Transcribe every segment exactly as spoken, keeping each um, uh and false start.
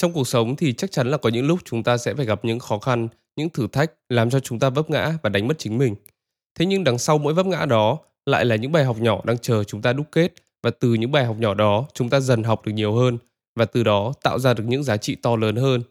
Trong cuộc sống thì chắc chắn là có những lúc chúng ta sẽ phải gặp những khó khăn, những thử thách làm cho chúng ta vấp ngã và đánh mất chính mình. Thế nhưng đằng sau mỗi vấp ngã đó lại là những bài học nhỏ đang chờ chúng ta đúc kết, và từ những bài học nhỏ đó chúng ta dần học được nhiều hơn và từ đó tạo ra được những giá trị to lớn hơn.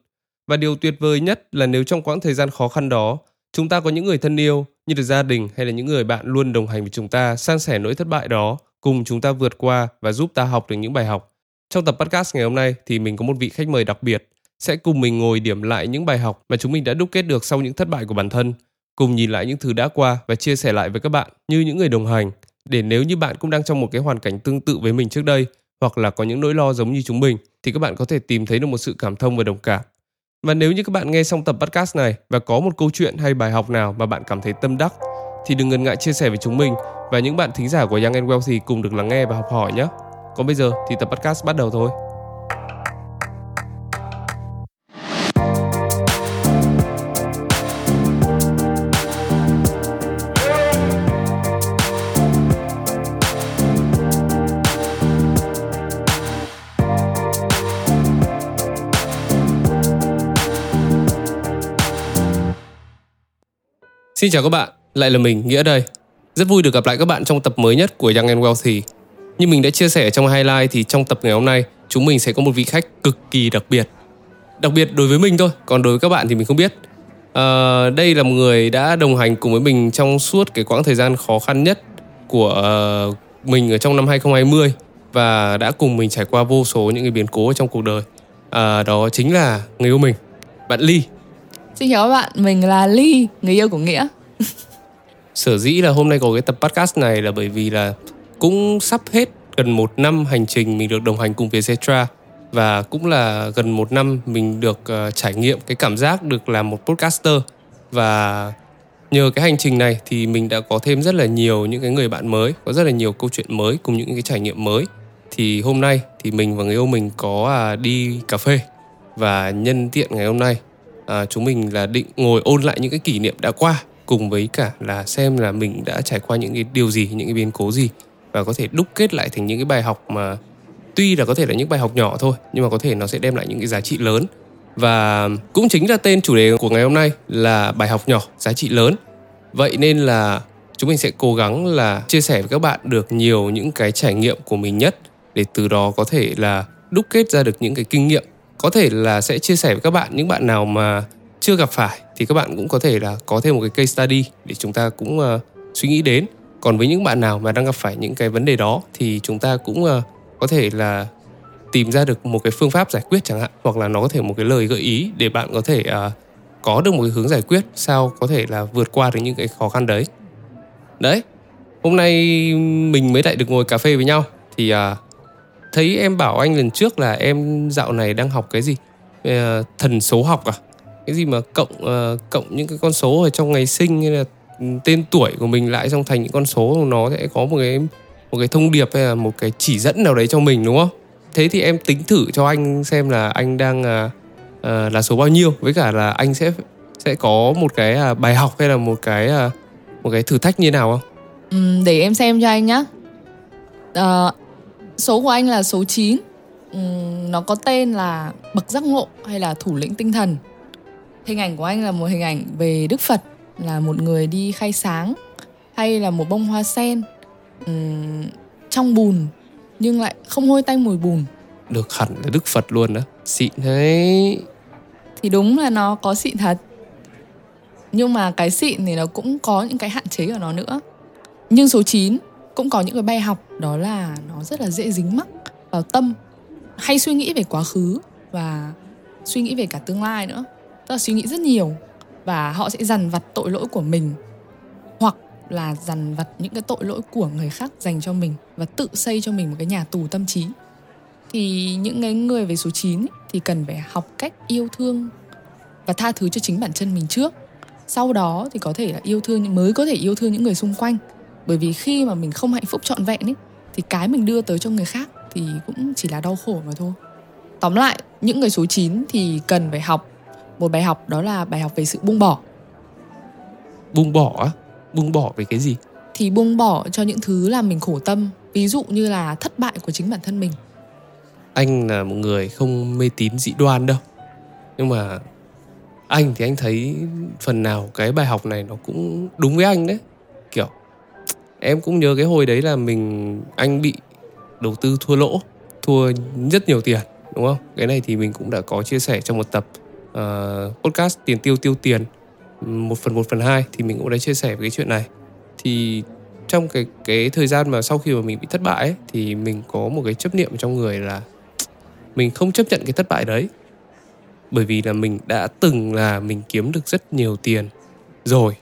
Và điều tuyệt vời nhất là nếu trong quãng thời gian khó khăn đó chúng ta có những người thân yêu như là gia đình hay là những người bạn luôn đồng hành với chúng ta, san sẻ nỗi thất bại đó, cùng chúng ta vượt qua và giúp ta học được những bài học. Trong tập podcast ngày hôm nay thì mình có một vị khách mời đặc biệt sẽ cùng mình ngồi điểm lại những bài học mà chúng mình đã đúc kết được sau những thất bại của bản thân, cùng nhìn lại những thứ đã qua và chia sẻ lại với các bạn như những người đồng hành, để nếu như bạn cũng đang trong một cái hoàn cảnh tương tự với mình trước đây hoặc là có những nỗi lo giống như chúng mình thì các bạn có thể tìm thấy được một sự cảm thông và đồng cảm. Và nếu như các bạn nghe xong tập podcast này và có một câu chuyện hay bài học nào mà bạn cảm thấy tâm đắc thì đừng ngần ngại chia sẻ với chúng mình và những bạn thính giả của Young and Wealthy cùng được lắng nghe và học hỏi nhé. Còn bây giờ thì tập podcast bắt đầu thôi. Xin chào các bạn, lại là mình, Nghĩa đây. Rất vui được gặp lại các bạn trong tập mới nhất của Young and Wealthy. Như mình đã chia sẻ trong highlight thì trong tập ngày hôm nay chúng mình sẽ có một vị khách cực kỳ đặc biệt. Đặc biệt đối với mình thôi, còn đối với các bạn thì mình không biết. à, Đây là một người đã đồng hành cùng với mình trong suốt cái quãng thời gian khó khăn nhất của uh, mình ở trong năm hai không hai không, và đã cùng mình trải qua vô số những cái biến cố trong cuộc đời. à, Đó chính là người yêu mình, bạn Ly. Xin chào các bạn, mình là Ly, người yêu của Nghĩa. Sở dĩ là hôm nay có cái tập podcast này là bởi vì là cũng sắp hết gần một năm hành trình mình được đồng hành cùng Vietcetera, và cũng là gần một năm mình được uh, trải nghiệm cái cảm giác được làm một podcaster. Và nhờ cái hành trình này thì mình đã có thêm rất là nhiều những cái người bạn mới, có rất là nhiều câu chuyện mới cùng những cái trải nghiệm mới. Thì hôm nay thì mình và người yêu mình có uh, đi cà phê, và nhân tiện ngày hôm nay uh, chúng mình là định ngồi ôn lại những cái kỷ niệm đã qua, cùng với cả là xem là mình đã trải qua những cái điều gì, những cái biến cố gì, và có thể đúc kết lại thành những cái bài học mà tuy là có thể là những bài học nhỏ thôi nhưng mà có thể nó sẽ đem lại những cái giá trị lớn. Và cũng chính là tên chủ đề của ngày hôm nay là bài học nhỏ, giá trị lớn. Vậy nên là chúng mình sẽ cố gắng là chia sẻ với các bạn được nhiều những cái trải nghiệm của mình nhất, để từ đó có thể là đúc kết ra được những cái kinh nghiệm. Có thể là sẽ chia sẻ với các bạn, những bạn nào mà chưa gặp phải thì các bạn cũng có thể là có thêm một cái case study để chúng ta cũng uh, suy nghĩ đến. Còn với những bạn nào mà đang gặp phải những cái vấn đề đó thì chúng ta cũng uh, có thể là tìm ra được một cái phương pháp giải quyết chẳng hạn, hoặc là nó có thể một cái lời gợi ý để bạn có thể uh, có được một cái hướng giải quyết sao có thể là vượt qua được những cái khó khăn đấy. Đấy, hôm nay mình mới lại được ngồi cà phê với nhau thì uh, thấy em bảo anh lần trước là em dạo này đang học cái gì? Uh, thần số học à? Cái gì mà cộng uh, cộng những cái con số ở trong ngày sinh hay là tên tuổi của mình lại, xong thành những con số nó sẽ có một cái một cái thông điệp hay là một cái chỉ dẫn nào đấy cho mình, đúng không? Thế thì em tính thử cho anh xem là anh đang uh, uh, là số bao nhiêu, với cả là anh sẽ sẽ có một cái uh, bài học hay là một cái uh, một cái thử thách như nào không? Ừ, để em xem cho anh nhá. Uh, số của anh là số chín. Ừ, nó có tên là bậc giác ngộ hay là thủ lĩnh tinh thần. Hình ảnh của anh là một hình ảnh về Đức Phật, là một người đi khai sáng, hay là một bông hoa sen um, trong bùn nhưng lại không hôi tanh mùi bùn. Được hẳn là Đức Phật luôn đó. Xịn thế. Thì đúng là nó có xịn thật, nhưng mà cái xịn thì nó cũng có những cái hạn chế của nó nữa. Nhưng số chín cũng có những cái bài học, đó là nó rất là dễ dính mắc vào tâm, hay suy nghĩ về quá khứ và suy nghĩ về cả tương lai nữa. Tức là suy nghĩ rất nhiều, và họ sẽ dằn vặt tội lỗi của mình, hoặc là dằn vặt những cái tội lỗi của người khác dành cho mình, và tự xây cho mình một cái nhà tù tâm trí. Thì những cái người về số chín ấy, thì cần phải học cách yêu thương và tha thứ cho chính bản thân mình trước. Sau đó thì có thể là yêu thương, mới có thể yêu thương những người xung quanh. Bởi vì khi mà mình không hạnh phúc trọn vẹn ấy, thì cái mình đưa tới cho người khác thì cũng chỉ là đau khổ mà thôi. Tóm lại, những người số chín thì cần phải học một bài học, đó là bài học về sự buông bỏ. Buông bỏ á? Buông bỏ về cái gì? Thì buông bỏ cho những thứ làm mình khổ tâm. Ví dụ như là thất bại của chính bản thân mình. anh là một người không mê tín dị đoan đâu, nhưng mà anh thì anh thấy phần nào cái bài học này nó cũng đúng với anh đấy. Kiểu em cũng nhớ cái hồi đấy là mình anh bị đầu tư thua lỗ, thua rất nhiều tiền, đúng không? Cái này thì mình cũng đã có chia sẻ trong một tập uh, podcast Tiền Tiêu Tiêu Tiền một phần một phần hai, thì mình cũng đã chia sẻ về cái chuyện này. Thì trong cái cái thời gian mà sau khi mà mình bị thất bại ấy, thì mình có một cái chấp niệm trong người là mình không chấp nhận cái thất bại đấy, bởi vì là mình đã từng là mình kiếm được rất nhiều tiền rồi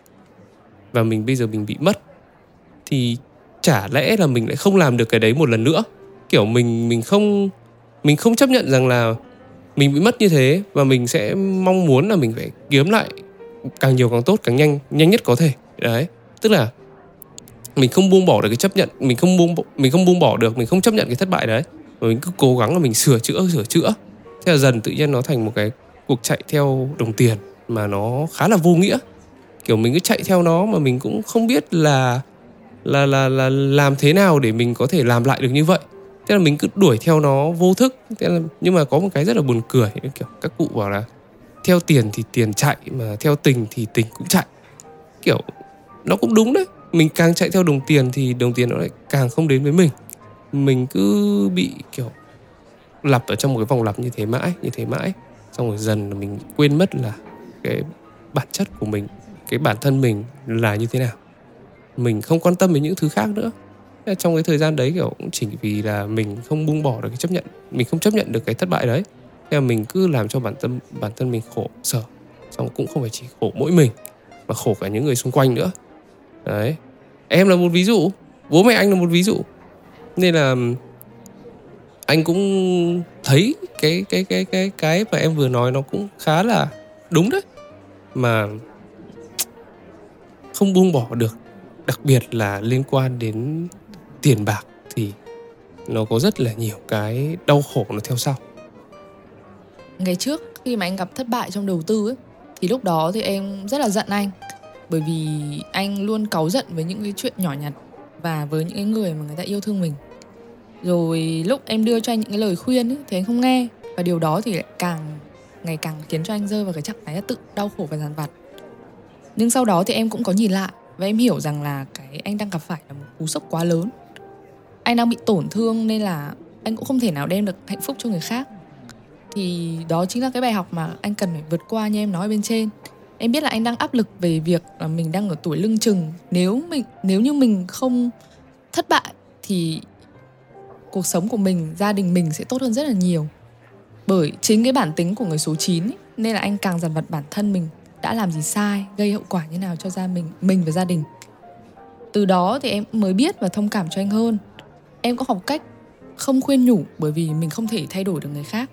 và mình bây giờ mình bị mất, thì chả lẽ là mình lại không làm được cái đấy một lần nữa. Kiểu mình mình không mình không chấp nhận rằng là mình bị mất như thế, và mình sẽ mong muốn là mình phải kiếm lại càng nhiều càng tốt, càng nhanh nhanh nhất có thể. Đấy, tức là mình không buông bỏ được cái chấp nhận, mình không buông mình không buông bỏ được, mình không chấp nhận cái thất bại đấy, và mình cứ cố gắng là mình sửa chữa sửa chữa. Thế là dần tự nhiên nó thành một cái cuộc chạy theo đồng tiền mà nó khá là vô nghĩa. Kiểu mình cứ chạy theo nó mà mình cũng không biết là là là là làm thế nào để mình có thể làm lại được như vậy. Thế là mình cứ đuổi theo nó vô thức. Thế là, nhưng mà có một cái rất là buồn cười, kiểu các cụ bảo là theo tiền thì tiền chạy, mà theo tình thì tình cũng chạy. Kiểu nó cũng đúng đấy. Mình càng chạy theo đồng tiền thì đồng tiền nó lại càng không đến với mình. Mình cứ bị kiểu lặp ở trong một cái vòng lặp như thế mãi, như thế mãi. Xong rồi dần là mình quên mất là cái bản chất của mình, cái bản thân mình là như thế nào. Mình không quan tâm đến những thứ khác nữa. Trong cái thời gian đấy kiểu cũng chỉ vì là mình không buông bỏ được cái chấp nhận, mình không chấp nhận được cái thất bại đấy, thế là mình cứ làm cho bản thân bản thân mình khổ sở. Xong cũng không phải chỉ khổ mỗi mình mà khổ cả những người xung quanh nữa. Đấy, em là một ví dụ, bố mẹ anh là một ví dụ. Nên là anh cũng thấy cái cái cái cái cái mà em vừa nói nó cũng khá là đúng đấy, mà không buông bỏ được. Đặc biệt là liên quan đến tiền bạc thì nó có rất là nhiều cái đau khổ nó theo sau. Ngày trước khi mà anh gặp thất bại trong đầu tư ấy, thì lúc đó thì em rất là giận anh, bởi vì anh luôn cáu giận với những cái chuyện nhỏ nhặt và với những cái người mà người ta yêu thương mình. Rồi lúc em đưa cho anh những cái lời khuyên ấy, thì anh không nghe, và điều đó thì lại càng ngày càng khiến cho anh rơi vào cái trạng thái tự đau khổ và dằn vặt. Nhưng sau đó thì em cũng có nhìn lại và em hiểu rằng là cái anh đang gặp phải là một cú sốc quá lớn. Anh đang bị tổn thương nên là anh cũng không thể nào đem được hạnh phúc cho người khác. Thì đó chính là cái bài học mà anh cần phải vượt qua như em nói bên trên. Em biết là anh đang áp lực về việc là mình đang ở tuổi lưng chừng. Nếu mình nếu như mình không thất bại thì cuộc sống của mình, gia đình mình sẽ tốt hơn rất là nhiều. Bởi chính cái bản tính của người số chín ấy, nên là anh càng dằn vặt bản thân mình đã làm gì sai, gây hậu quả như nào cho gia mình, mình và gia đình. Từ đó thì em mới biết và thông cảm cho anh hơn. Em cũng học cách không khuyên nhủ, bởi vì mình không thể thay đổi được người khác.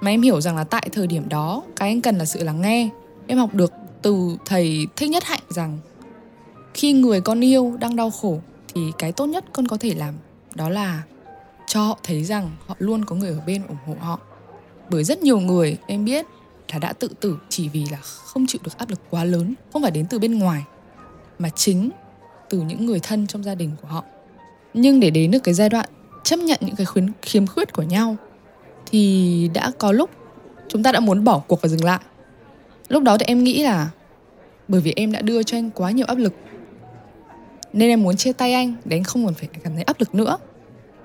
Mà em hiểu rằng là tại thời điểm đó, cái anh cần là sự lắng nghe. Em học được từ thầy Thích Nhất Hạnh rằng khi người con yêu đang đau khổ thì cái tốt nhất con có thể làm đó là cho họ thấy rằng họ luôn có người ở bên ủng hộ họ. Bởi rất nhiều người em biết là đã tự tử chỉ vì là không chịu được áp lực quá lớn, không phải đến từ bên ngoài mà chính từ những người thân trong gia đình của họ. Nhưng để đến được cái giai đoạn chấp nhận những cái khuyến, khiếm khuyết của nhau thì đã có lúc chúng ta đã muốn bỏ cuộc và dừng lại. Lúc đó thì em nghĩ là bởi vì em đã đưa cho anh quá nhiều áp lực nên em muốn chia tay anh để anh không còn phải cảm thấy áp lực nữa.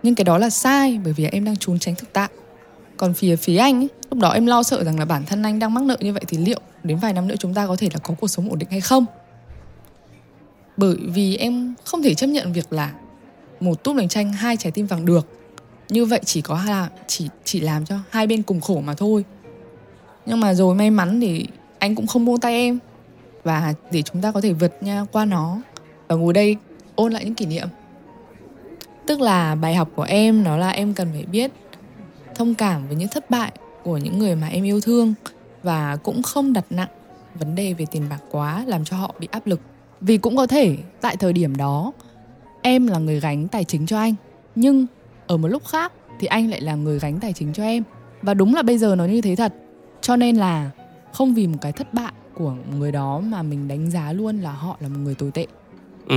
Nhưng cái đó là sai, bởi vì em đang trốn tránh thực tại. Còn phía phía anh ấy, lúc đó em lo sợ rằng là bản thân anh đang mắc nợ như vậy thì liệu đến vài năm nữa chúng ta có thể là có cuộc sống ổn định hay không. Bởi vì em không thể chấp nhận việc là một túp lành chanh hai trái tim vàng được. Như vậy chỉ có là chỉ, chỉ làm cho hai bên cùng khổ mà thôi. Nhưng mà rồi may mắn thì anh cũng không buông tay em, và để chúng ta có thể vượt nha qua nó và ngồi đây ôn lại những kỷ niệm. Tức là bài học của em đó là em cần phải biết thông cảm với những thất bại của những người mà em yêu thương, và cũng không đặt nặng vấn đề về tiền bạc quá làm cho họ bị áp lực. Vì cũng có thể tại thời điểm đó em là người gánh tài chính cho anh, nhưng ở một lúc khác thì anh lại là người gánh tài chính cho em. Và đúng là bây giờ nó như thế thật. Cho nên là không vì một cái thất bại của người đó mà mình đánh giá luôn là họ là một người tồi tệ. Ừ,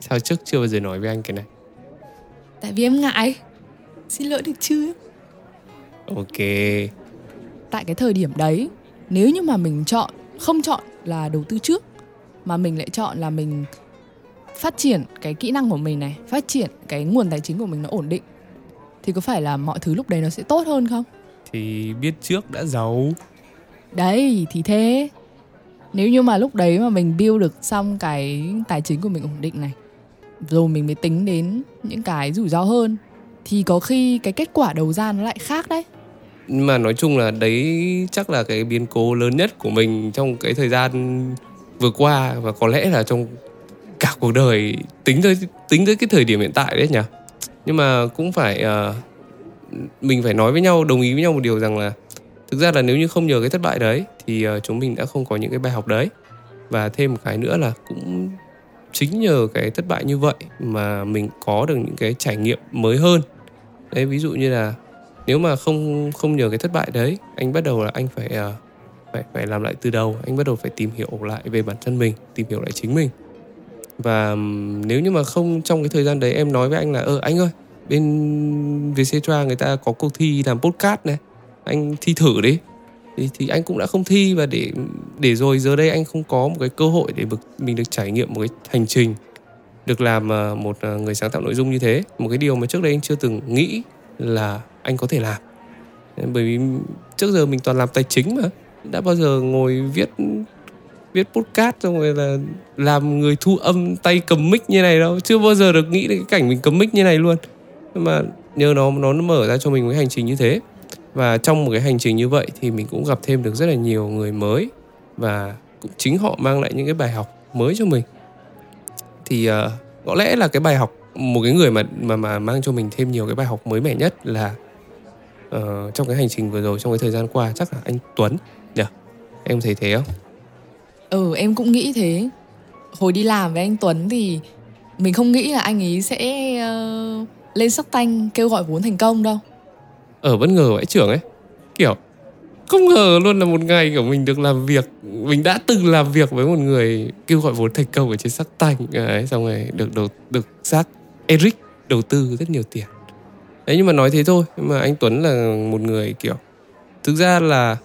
sao trước chưa bao giờ nói với anh cái này? Tại vì em ngại. Xin lỗi được chưa? Ok. Tại cái thời điểm đấy, nếu như mà mình chọn, không chọn là đầu tư trước, mà mình lại chọn là mình phát triển cái kỹ năng của mình này, phát triển cái nguồn tài chính của mình nó ổn định, thì có phải là mọi thứ lúc đấy nó sẽ tốt hơn không? Thì biết trước đã giàu. Đấy, thì thế. Nếu như mà lúc đấy mà mình build được xong cái tài chính của mình ổn định này, rồi mình mới tính đến những cái rủi ro hơn, thì có khi cái kết quả đầu ra nó lại khác đấy. Nhưng mà nói chung là đấy chắc là cái biến cố lớn nhất của mình trong cái thời gian vừa qua, và có lẽ là trong cả cuộc đời tính tới, tính tới cái thời điểm hiện tại đấy nhỉ. Nhưng mà cũng phải uh, mình phải nói với nhau, đồng ý với nhau một điều rằng là thực ra là nếu như không nhờ cái thất bại đấy thì uh, chúng mình đã không có những cái bài học đấy. Và thêm một cái nữa là cũng chính nhờ cái thất bại như vậy mà mình có được những cái trải nghiệm mới hơn. Đấy, ví dụ như là nếu mà không, không nhờ cái thất bại đấy, anh bắt đầu là anh phải, uh, phải, phải làm lại từ đầu. Anh bắt đầu phải tìm hiểu lại về bản thân mình, tìm hiểu lại chính mình. Và nếu như mà không, trong cái thời gian đấy em nói với anh là Ờ anh ơi, bên Vietcetera người ta có cuộc thi làm podcast này, anh thi thử đi, thì, thì anh cũng đã không thi. Và để, để rồi giờ đây anh không có một cái cơ hội để mình được trải nghiệm một cái hành trình, được làm một người sáng tạo nội dung như thế, một cái điều mà trước đây anh chưa từng nghĩ là anh có thể làm. Bởi vì trước giờ mình toàn làm tài chính mà, đã bao giờ ngồi viết viết podcast xong rồi là làm người thu âm tay cầm mic như này đâu. Chưa bao giờ được nghĩ đến cái cảnh mình cầm mic như này luôn. Nhưng mà nhờ nó, nó mở ra cho mình một cái hành trình như thế. Và trong một cái hành trình như vậy thì mình cũng gặp thêm được rất là nhiều người mới, và cũng chính họ mang lại những cái bài học mới cho mình. Thì uh, có lẽ là cái bài học, một cái người mà, mà, mà mang cho mình thêm nhiều cái bài học mới mẻ nhất là uh, trong cái hành trình vừa rồi, trong cái thời gian qua, chắc là anh Tuấn nhỉ? Em thấy thế không? Ừ, em cũng nghĩ thế. Hồi đi làm với anh Tuấn thì mình không nghĩ là anh ấy sẽ uh, lên Shark Tank kêu gọi vốn thành công đâu. Ở bất ngờ vãi trưởng ấy. Kiểu không ngờ luôn là một ngày kiểu mình được làm việc, mình đã từng làm việc với một người kêu gọi vốn thành công ở trên Shark Tank đấy, xong rồi được đầu, được xác Eric đầu tư rất nhiều tiền. Đấy, nhưng mà nói thế thôi. Nhưng mà anh Tuấn là một người kiểu, thực ra là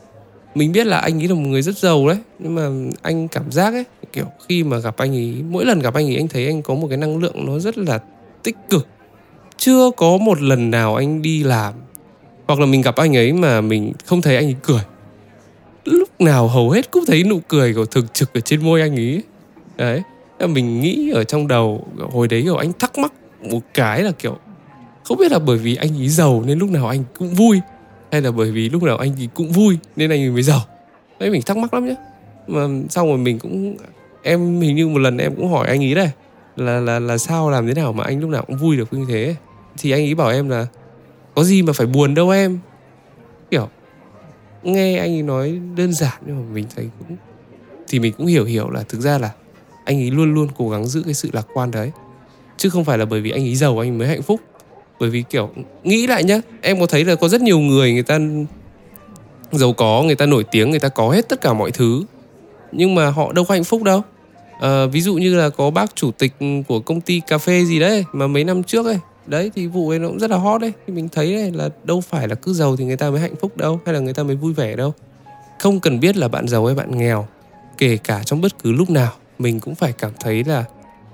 mình biết là anh ấy là một người rất giàu đấy, nhưng mà anh cảm giác ấy, kiểu khi mà gặp anh ấy, mỗi lần gặp anh ấy anh thấy anh có một cái năng lượng nó rất là tích cực. Chưa có một lần nào anh đi làm hoặc là mình gặp anh ấy mà mình không thấy anh ấy cười. Lúc nào hầu hết cũng thấy nụ cười của thường trực ở trên môi anh ấy. Đấy, mình nghĩ ở trong đầu hồi đấy kiểu anh thắc mắc một cái là kiểu không biết là bởi vì anh ấy giàu nên lúc nào anh cũng vui, hay là bởi vì lúc nào anh ấy cũng vui nên anh ấy mới giàu. Đấy, mình thắc mắc lắm nhá. Mà xong rồi mình cũng, em hình như một lần em cũng hỏi anh ấy đây là, là, là sao làm thế nào mà anh lúc nào cũng vui được như thế. Thì anh ấy bảo em là có gì mà phải buồn đâu em. Kiểu nghe anh ấy nói đơn giản nhưng mà mình thấy cũng, thì mình cũng hiểu hiểu là thực ra là anh ấy luôn luôn cố gắng giữ cái sự lạc quan đấy, chứ không phải là bởi vì anh ấy giàu anh mới hạnh phúc. Bởi vì kiểu nghĩ lại nhá, em có thấy là có rất nhiều người, người ta giàu có, người ta nổi tiếng, người ta có hết tất cả mọi thứ, nhưng mà họ đâu có hạnh phúc đâu. à, Ví dụ như là có bác chủ tịch của công ty cà phê gì đấy mà mấy năm trước ấy, đấy thì vụ ấy nó cũng rất là hot đấy, thì mình thấy đấy là đâu phải là cứ giàu thì người ta mới hạnh phúc đâu, hay là người ta mới vui vẻ đâu. Không cần biết là bạn giàu hay bạn nghèo, kể cả trong bất cứ lúc nào mình cũng phải cảm thấy là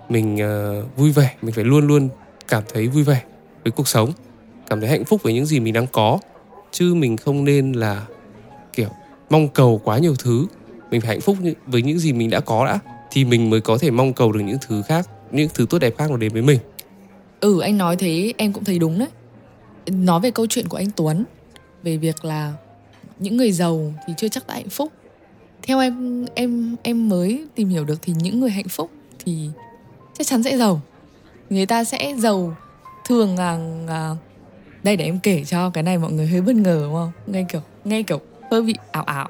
mình uh, vui vẻ. Mình phải luôn luôn cảm thấy vui vẻ với cuộc sống, cảm thấy hạnh phúc với những gì mình đang có, chứ mình không nên là kiểu mong cầu quá nhiều thứ. Mình phải hạnh phúc với những gì mình đã có đã, thì mình mới có thể mong cầu được những thứ khác, những thứ tốt đẹp khác nó đến với mình. Ừ, anh nói thế em cũng thấy đúng đấy. Nói về câu chuyện của anh Tuấn, về việc là những người giàu thì chưa chắc đã hạnh phúc. Theo em em em mới tìm hiểu được thì những người hạnh phúc thì chắc chắn sẽ giàu. Người ta sẽ giàu thường là, là... Đây để em kể cho, cái này mọi người hơi bất ngờ đúng không? Nghe kiểu, nghe kiểu hơi bị ảo ảo.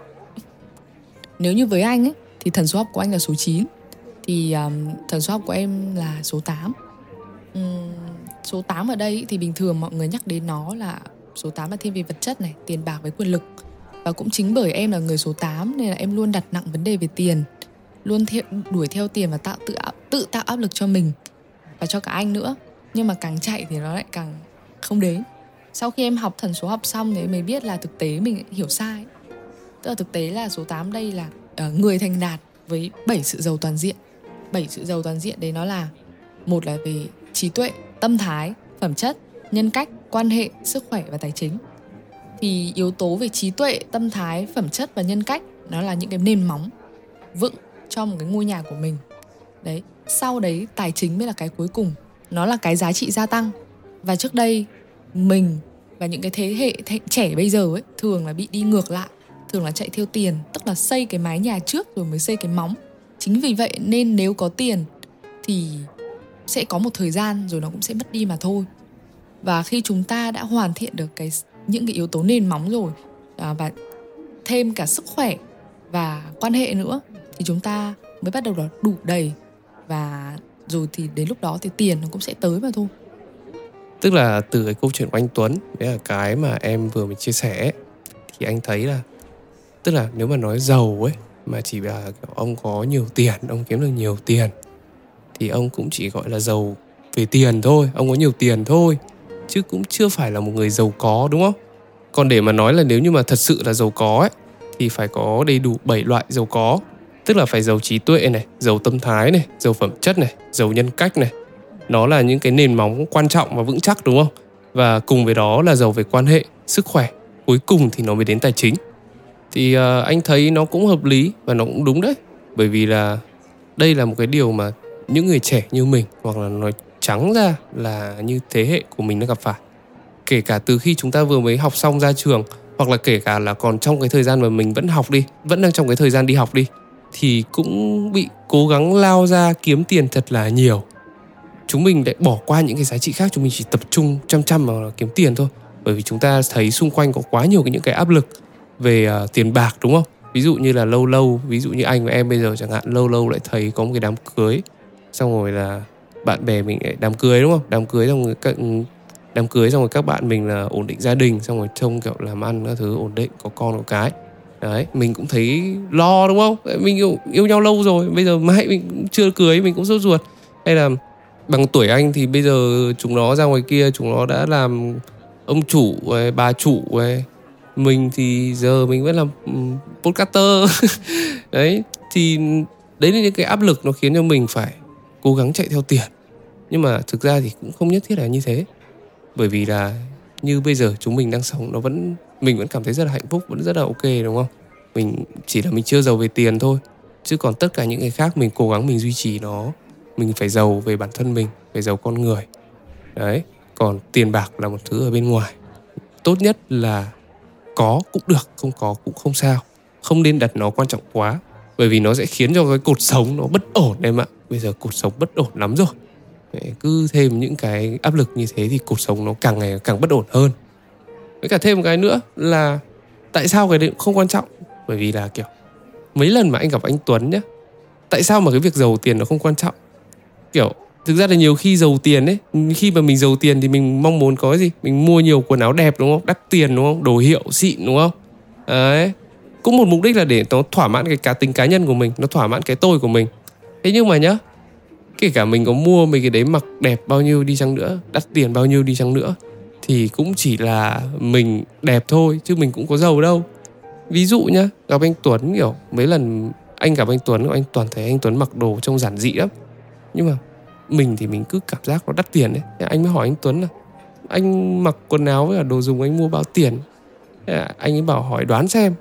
Nếu như với anh ấy thì thần số học của anh là số chín, thì um, thần số học của em là số tám. Uhm, số tám ở đây thì bình thường mọi người nhắc đến nó là số tám là thiên về vật chất này, tiền bạc với quyền lực. Và cũng chính bởi em là người số tám nên là em luôn đặt nặng vấn đề về tiền, luôn theo, đuổi theo tiền và tạo tự, tự tạo áp lực cho mình và cho cả anh nữa. Nhưng mà càng chạy thì nó lại càng không đến. Sau khi em học thần số học xong thì mới biết là thực tế mình hiểu sai. Tức là thực tế là số tám đây là uh, người thành đạt với bảy sự giàu toàn diện. Bảy sự giàu toàn diện đấy nó là: một là về trí tuệ, tâm thái, phẩm chất, nhân cách, quan hệ, sức khỏe và tài chính. Thì yếu tố về trí tuệ, tâm thái, phẩm chất và nhân cách nó là những cái nền móng vững cho một cái ngôi nhà của mình. Đấy, sau đấy tài chính mới là cái cuối cùng. Nó là cái giá trị gia tăng. Và trước đây mình và những cái thế hệ thế, trẻ bây giờ ấy thường là bị đi ngược lại, thường là chạy theo tiền, tức là xây cái mái nhà trước rồi mới xây cái móng. Chính vì vậy nên nếu có tiền thì sẽ có một thời gian rồi nó cũng sẽ mất đi mà thôi. Và khi chúng ta đã hoàn thiện được cái những cái yếu tố nền móng rồi à, và thêm cả sức khỏe và quan hệ nữa thì chúng ta mới bắt đầu là đủ đầy, và rồi thì đến lúc đó thì tiền nó cũng sẽ tới mà thôi. Tức là từ cái câu chuyện của anh Tuấn, đấy là cái mà em vừa mới chia sẻ, thì anh thấy là tức là nếu mà nói giàu ấy mà chỉ là ông có nhiều tiền, ông kiếm được nhiều tiền thì ông cũng chỉ gọi là giàu về tiền thôi, ông có nhiều tiền thôi, chứ cũng chưa phải là một người giàu có, đúng không? Còn để mà nói là nếu như mà thật sự là giàu có ấy thì phải có đầy đủ bảy loại giàu có. Tức là phải giàu trí tuệ này, giàu tâm thái này, giàu phẩm chất này, giàu nhân cách này. Nó là những cái nền móng quan trọng và vững chắc, đúng không? Và cùng với đó là giàu về quan hệ, sức khỏe. Cuối cùng thì nó mới đến tài chính. Thì uh, anh thấy nó cũng hợp lý và nó cũng đúng đấy. Bởi vì là đây là một cái điều mà những người trẻ như mình, hoặc là nói trắng ra là như thế hệ của mình đã gặp phải. Kể cả từ khi chúng ta vừa mới học xong ra trường, hoặc là kể cả là còn trong cái thời gian mà mình vẫn học đi, vẫn đang trong cái thời gian đi học đi, thì cũng bị cố gắng lao ra kiếm tiền thật là nhiều. Chúng mình lại bỏ qua những cái giá trị khác, chúng mình chỉ tập trung chăm chăm vào kiếm tiền thôi. Bởi vì chúng ta thấy xung quanh có quá nhiều cái, những cái áp lực về uh, tiền bạc, đúng không? Ví dụ như là lâu lâu, ví dụ như anh và em bây giờ chẳng hạn, lâu lâu lại thấy có một cái đám cưới, xong rồi là bạn bè mình lại đám cưới, đúng không? Đám cưới xong rồi các, đám cưới xong rồi các bạn mình là ổn định gia đình, xong rồi trông kiểu làm ăn các thứ ổn định, có con có cái. Đấy, mình cũng thấy lo, đúng không? Mình yêu, yêu nhau lâu rồi, bây giờ mãi mình cũng chưa cưới, mình cũng sốt ruột. Hay là bằng tuổi anh thì bây giờ chúng nó ra ngoài kia, chúng nó đã làm ông chủ, bà chủ. Mình thì giờ mình vẫn làm podcaster. Đấy, thì đấy là những cái áp lực nó khiến cho mình phải cố gắng chạy theo tiền. Nhưng mà thực ra thì cũng không nhất thiết là như thế. Bởi vì là như bây giờ chúng mình đang sống, nó vẫn mình vẫn cảm thấy rất là hạnh phúc, vẫn rất là ok, đúng không? Mình chỉ là mình chưa giàu về tiền thôi. Chứ còn tất cả những cái khác mình cố gắng mình duy trì nó. Mình phải giàu về bản thân mình, phải giàu con người. Đấy, còn tiền bạc là một thứ ở bên ngoài. Tốt nhất là có cũng được, không có cũng không sao. Không nên đặt nó quan trọng quá, bởi vì nó sẽ khiến cho cái cột sống nó bất ổn em ạ. Bây giờ cột sống bất ổn lắm rồi. Đấy, cứ thêm những cái áp lực như thế thì cột sống nó càng ngày càng bất ổn hơn. Với cả thêm một cái nữa là tại sao cái đấy cũng không quan trọng? Bởi vì là kiểu mấy lần mà anh gặp anh Tuấn nhá, tại sao mà cái việc giàu tiền nó không quan trọng? Kiểu thực ra là nhiều khi giàu tiền ấy, khi mà mình giàu tiền thì mình mong muốn có gì? Mình mua nhiều quần áo đẹp, đúng không? Đắt tiền, đúng không? Đồ hiệu xịn, đúng không? Đấy, cũng một mục đích là để nó thỏa mãn cái cá tính cá nhân của mình, nó thỏa mãn cái tôi của mình. Thế nhưng mà nhá, kể cả mình có mua mấy cái đấy mặc đẹp bao nhiêu đi chăng nữa, đắt tiền bao nhiêu đi chăng nữa, thì cũng chỉ là mình đẹp thôi, chứ mình cũng có giàu đâu. Ví dụ nhá, gặp anh Tuấn kiểu mấy lần anh gặp anh Tuấn, anh toàn thấy anh Tuấn mặc đồ trông giản dị lắm. Nhưng mà mình thì mình cứ cảm giác nó đắt tiền đấy. Anh mới hỏi anh Tuấn là anh mặc quần áo với cả đồ dùng anh mua bao tiền. Anh ấy bảo hỏi đoán xem.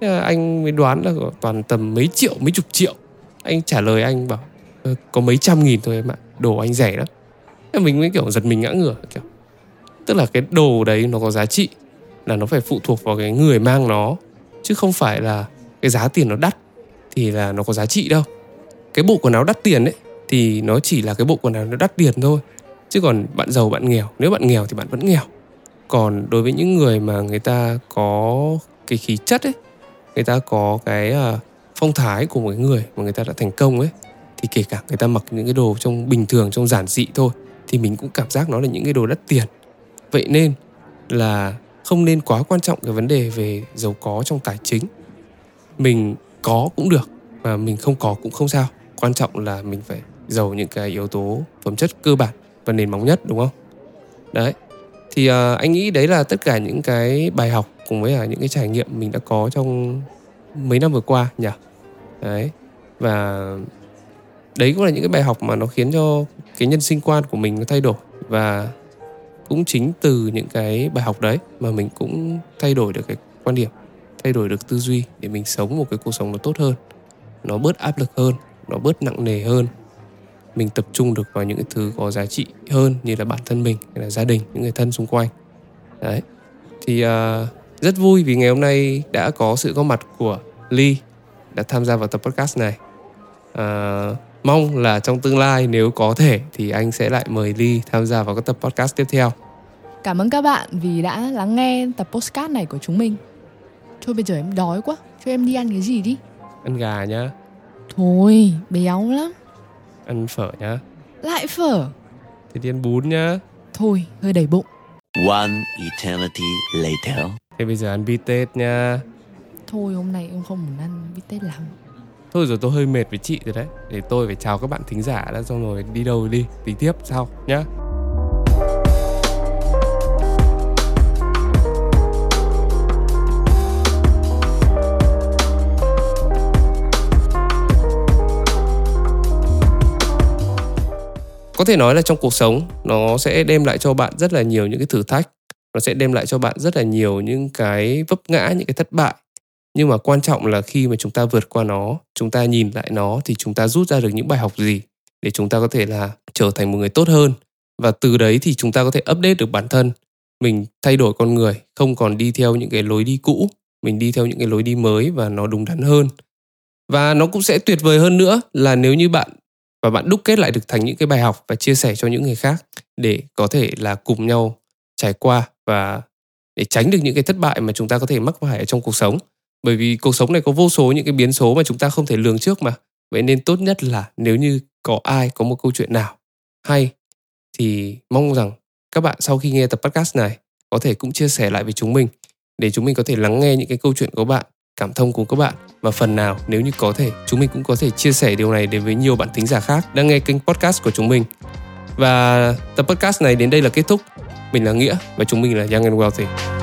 Anh mới đoán là toàn tầm mấy triệu, mấy chục triệu. Anh trả lời anh bảo có mấy trăm nghìn thôi em ạ, đồ anh rẻ lắm. Mình mới kiểu giật mình ngã ngửa kiểu. Tức là cái đồ đấy nó có giá trị là nó phải phụ thuộc vào cái người mang nó, chứ không phải là cái giá tiền nó đắt thì là nó có giá trị đâu. Cái bộ quần áo đắt tiền ấy thì nó chỉ là cái bộ quần áo nó đắt tiền thôi. Chứ còn bạn giàu bạn nghèo, nếu bạn nghèo thì bạn vẫn nghèo. Còn đối với những người mà người ta có cái khí chất ấy, người ta có cái phong thái của một người mà người ta đã thành công ấy, thì kể cả người ta mặc những cái đồ trông bình thường, trông giản dị thôi, thì mình cũng cảm giác nó là những cái đồ đắt tiền. Vậy nên là không nên quá quan trọng cái vấn đề về giàu có trong tài chính. Mình có cũng được, mà mình không có cũng không sao. Quan trọng là mình phải giàu những cái yếu tố phẩm chất cơ bản và nền móng nhất, đúng không? Đấy. Thì uh, anh nghĩ đấy là tất cả những cái bài học cùng với uh, những cái trải nghiệm mình đã có trong mấy năm vừa qua nhỉ. Đấy. Và đấy cũng là những cái bài học mà nó khiến cho cái nhân sinh quan của mình nó thay đổi. Và cũng chính từ những cái bài học đấy mà mình cũng thay đổi được cái quan điểm, thay đổi được tư duy để mình sống một cái cuộc sống nó tốt hơn, nó bớt áp lực hơn, nó bớt nặng nề hơn. Mình tập trung được vào những cái thứ có giá trị hơn, như là bản thân mình, hay là gia đình, những người thân xung quanh. Đấy. Thì uh, rất vui vì ngày hôm nay đã có sự có mặt của Ly đã tham gia vào tập podcast này. uh, Mong là trong tương lai nếu có thể thì anh sẽ lại mời Ly tham gia vào các tập podcast tiếp theo. Cảm ơn các bạn vì đã lắng nghe tập podcast này của chúng mình. Thôi bây giờ em đói quá, cho em đi ăn cái gì đi. Ăn gà nhá. Thôi béo lắm. Ăn phở nhá. Lại phở. Thế đi ăn bún nhá. Thôi hơi đầy bụng. One eternity later. Thế bây giờ ăn bít tết nhá. Thôi hôm nay em không muốn ăn bít tết lắm. Thôi rồi tôi hơi mệt với chị rồi đấy. Để tôi phải chào các bạn thính giả đã, xong rồi đi đâu đi tính tiếp sau nhá. Có thể nói là trong cuộc sống nó sẽ đem lại cho bạn rất là nhiều những cái thử thách. Nó sẽ đem lại cho bạn rất là nhiều những cái vấp ngã, những cái thất bại. Nhưng mà quan trọng là khi mà chúng ta vượt qua nó, chúng ta nhìn lại nó thì chúng ta rút ra được những bài học gì để chúng ta có thể là trở thành một người tốt hơn. Và từ đấy thì chúng ta có thể update được bản thân. Mình thay đổi con người, không còn đi theo những cái lối đi cũ. Mình đi theo những cái lối đi mới và nó đúng đắn hơn. Và nó cũng sẽ tuyệt vời hơn nữa là nếu như bạn và bạn đúc kết lại được thành những cái bài học và chia sẻ cho những người khác để có thể là cùng nhau trải qua và để tránh được những cái thất bại mà chúng ta có thể mắc phải ở trong cuộc sống. Bởi vì cuộc sống này có vô số những cái biến số mà chúng ta không thể lường trước mà. Vậy nên tốt nhất là nếu như có ai có một câu chuyện nào hay thì mong rằng các bạn sau khi nghe tập podcast này có thể cũng chia sẻ lại với chúng mình để chúng mình có thể lắng nghe những cái câu chuyện của bạn, cảm thông cùng các bạn. Và phần nào nếu như có thể chúng mình cũng có thể chia sẻ điều này đến với nhiều bạn thính giả khác đang nghe kênh podcast của chúng mình. Và tập podcast này đến đây là kết thúc. Mình là Nghĩa và chúng mình là Young and Wealthy.